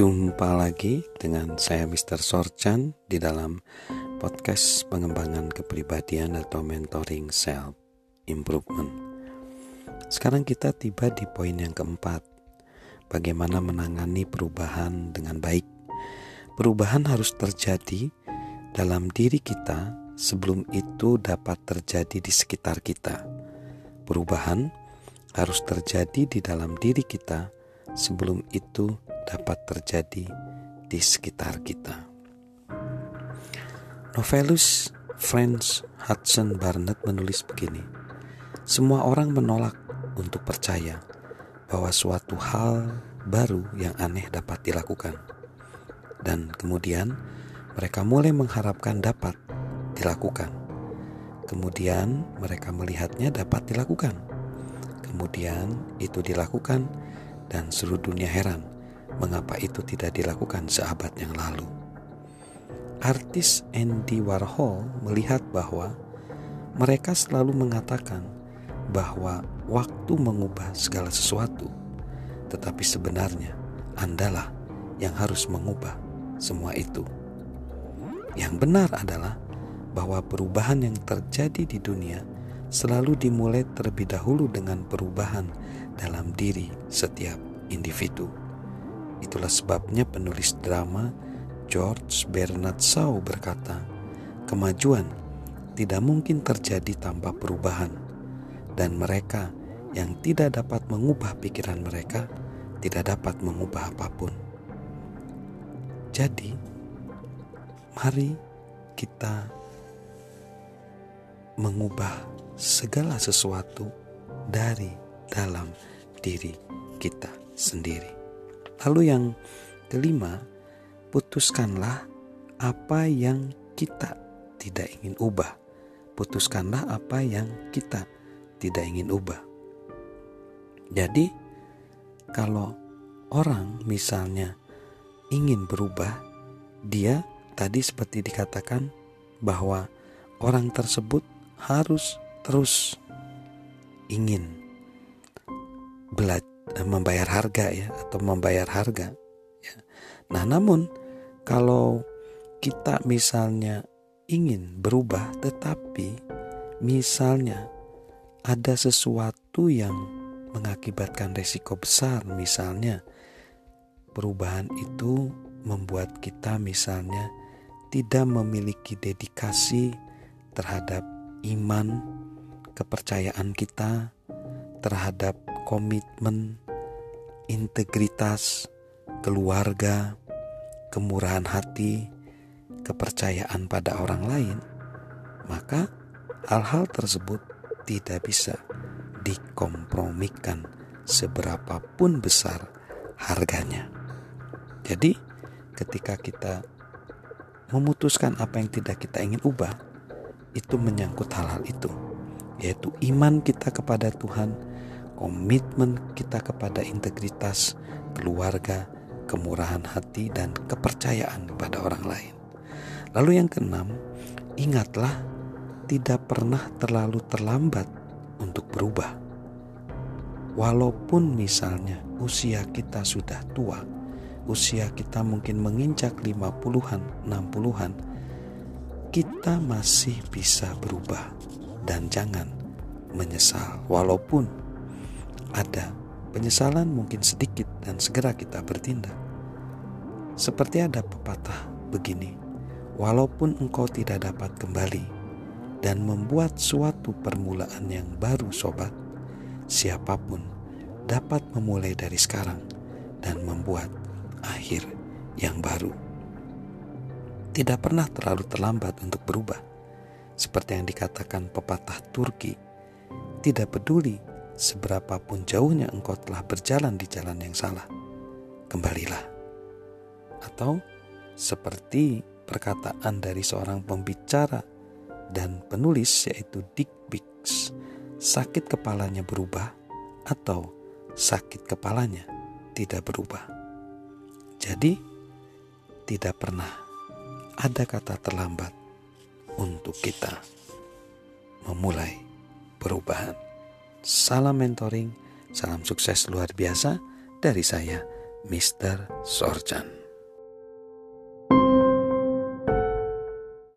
Jumpa lagi dengan saya Mr. Sorchan di dalam podcast pengembangan kepribadian atau mentoring self improvement. Sekarang kita tiba di poin yang keempat, bagaimana menangani perubahan dengan baik. Perubahan harus terjadi dalam diri kita sebelum itu dapat terjadi di sekitar kita. Perubahan harus terjadi di dalam diri kita sebelum itu dapat terjadi di sekitar kita. Novelis Frances Hudson Barnett menulis begini, semua orang menolak untuk percaya bahwa suatu hal baru yang aneh dapat dilakukan, dan kemudian mereka mulai mengharapkan dapat dilakukan, kemudian mereka melihatnya dapat dilakukan, kemudian itu dilakukan, dan seluruh dunia heran mengapa itu tidak dilakukan seabad yang lalu. Artis Andy Warhol melihat bahwa mereka selalu mengatakan bahwa waktu mengubah segala sesuatu, tetapi sebenarnya Andalah yang harus mengubah semua itu. Yang benar adalah bahwa perubahan yang terjadi di dunia selalu dimulai terlebih dahulu dengan perubahan dalam diri setiap individu. Itulah sebabnya penulis drama George Bernard Shaw berkata, kemajuan tidak mungkin terjadi tanpa perubahan, dan mereka yang tidak dapat mengubah pikiran mereka tidak dapat mengubah apapun. Jadi, mari kita mengubah segala sesuatu dari dalam diri kita sendiri. Lalu yang kelima, putuskanlah apa yang kita tidak ingin ubah. Putuskanlah apa yang kita tidak ingin ubah. Jadi, kalau orang misalnya ingin berubah, dia tadi seperti dikatakan bahwa orang tersebut harus terus ingin belajar, membayar harga ya. Nah, namun kalau kita misalnya ingin berubah, tetapi misalnya ada sesuatu yang mengakibatkan resiko besar, misalnya perubahan itu membuat kita misalnya tidak memiliki dedikasi terhadap iman, kepercayaan kita terhadap komitmen, integritas, keluarga, kemurahan hati, kepercayaan pada orang lain, maka hal-hal tersebut tidak bisa dikompromikan seberapapun besar harganya. Jadi, ketika kita memutuskan apa yang tidak kita ingin ubah, itu menyangkut hal-hal itu, yaitu iman kita kepada Tuhan, komitmen kita kepada integritas, keluarga, kemurahan hati, dan kepercayaan kepada orang lain. Lalu yang keenam, ingatlah tidak pernah terlalu terlambat untuk berubah. Walaupun misalnya usia kita sudah tua, usia kita mungkin menginjak 50-an, 60-an, kita masih bisa berubah dan jangan menyesal. Walaupun ada penyesalan mungkin sedikit dan segera kita bertindak. Seperti ada pepatah begini, walaupun engkau tidak dapat kembali dan membuat suatu permulaan yang baru, sobat, siapapun dapat memulai dari sekarang dan membuat akhir yang baru. Tidak pernah terlalu terlambat untuk berubah. Seperti yang dikatakan pepatah Turki, tidak peduli seberapapun jauhnya engkau telah berjalan di jalan yang salah, kembalilah. Atau seperti perkataan dari seorang pembicara dan penulis yaitu Dick Bix, sakit kepalanya berubah atau sakit kepalanya tidak berubah. Jadi, tidak pernah ada kata terlambat untuk kita memulai perubahan. Salam mentoring, salam sukses luar biasa dari saya, Mr. Sorchan.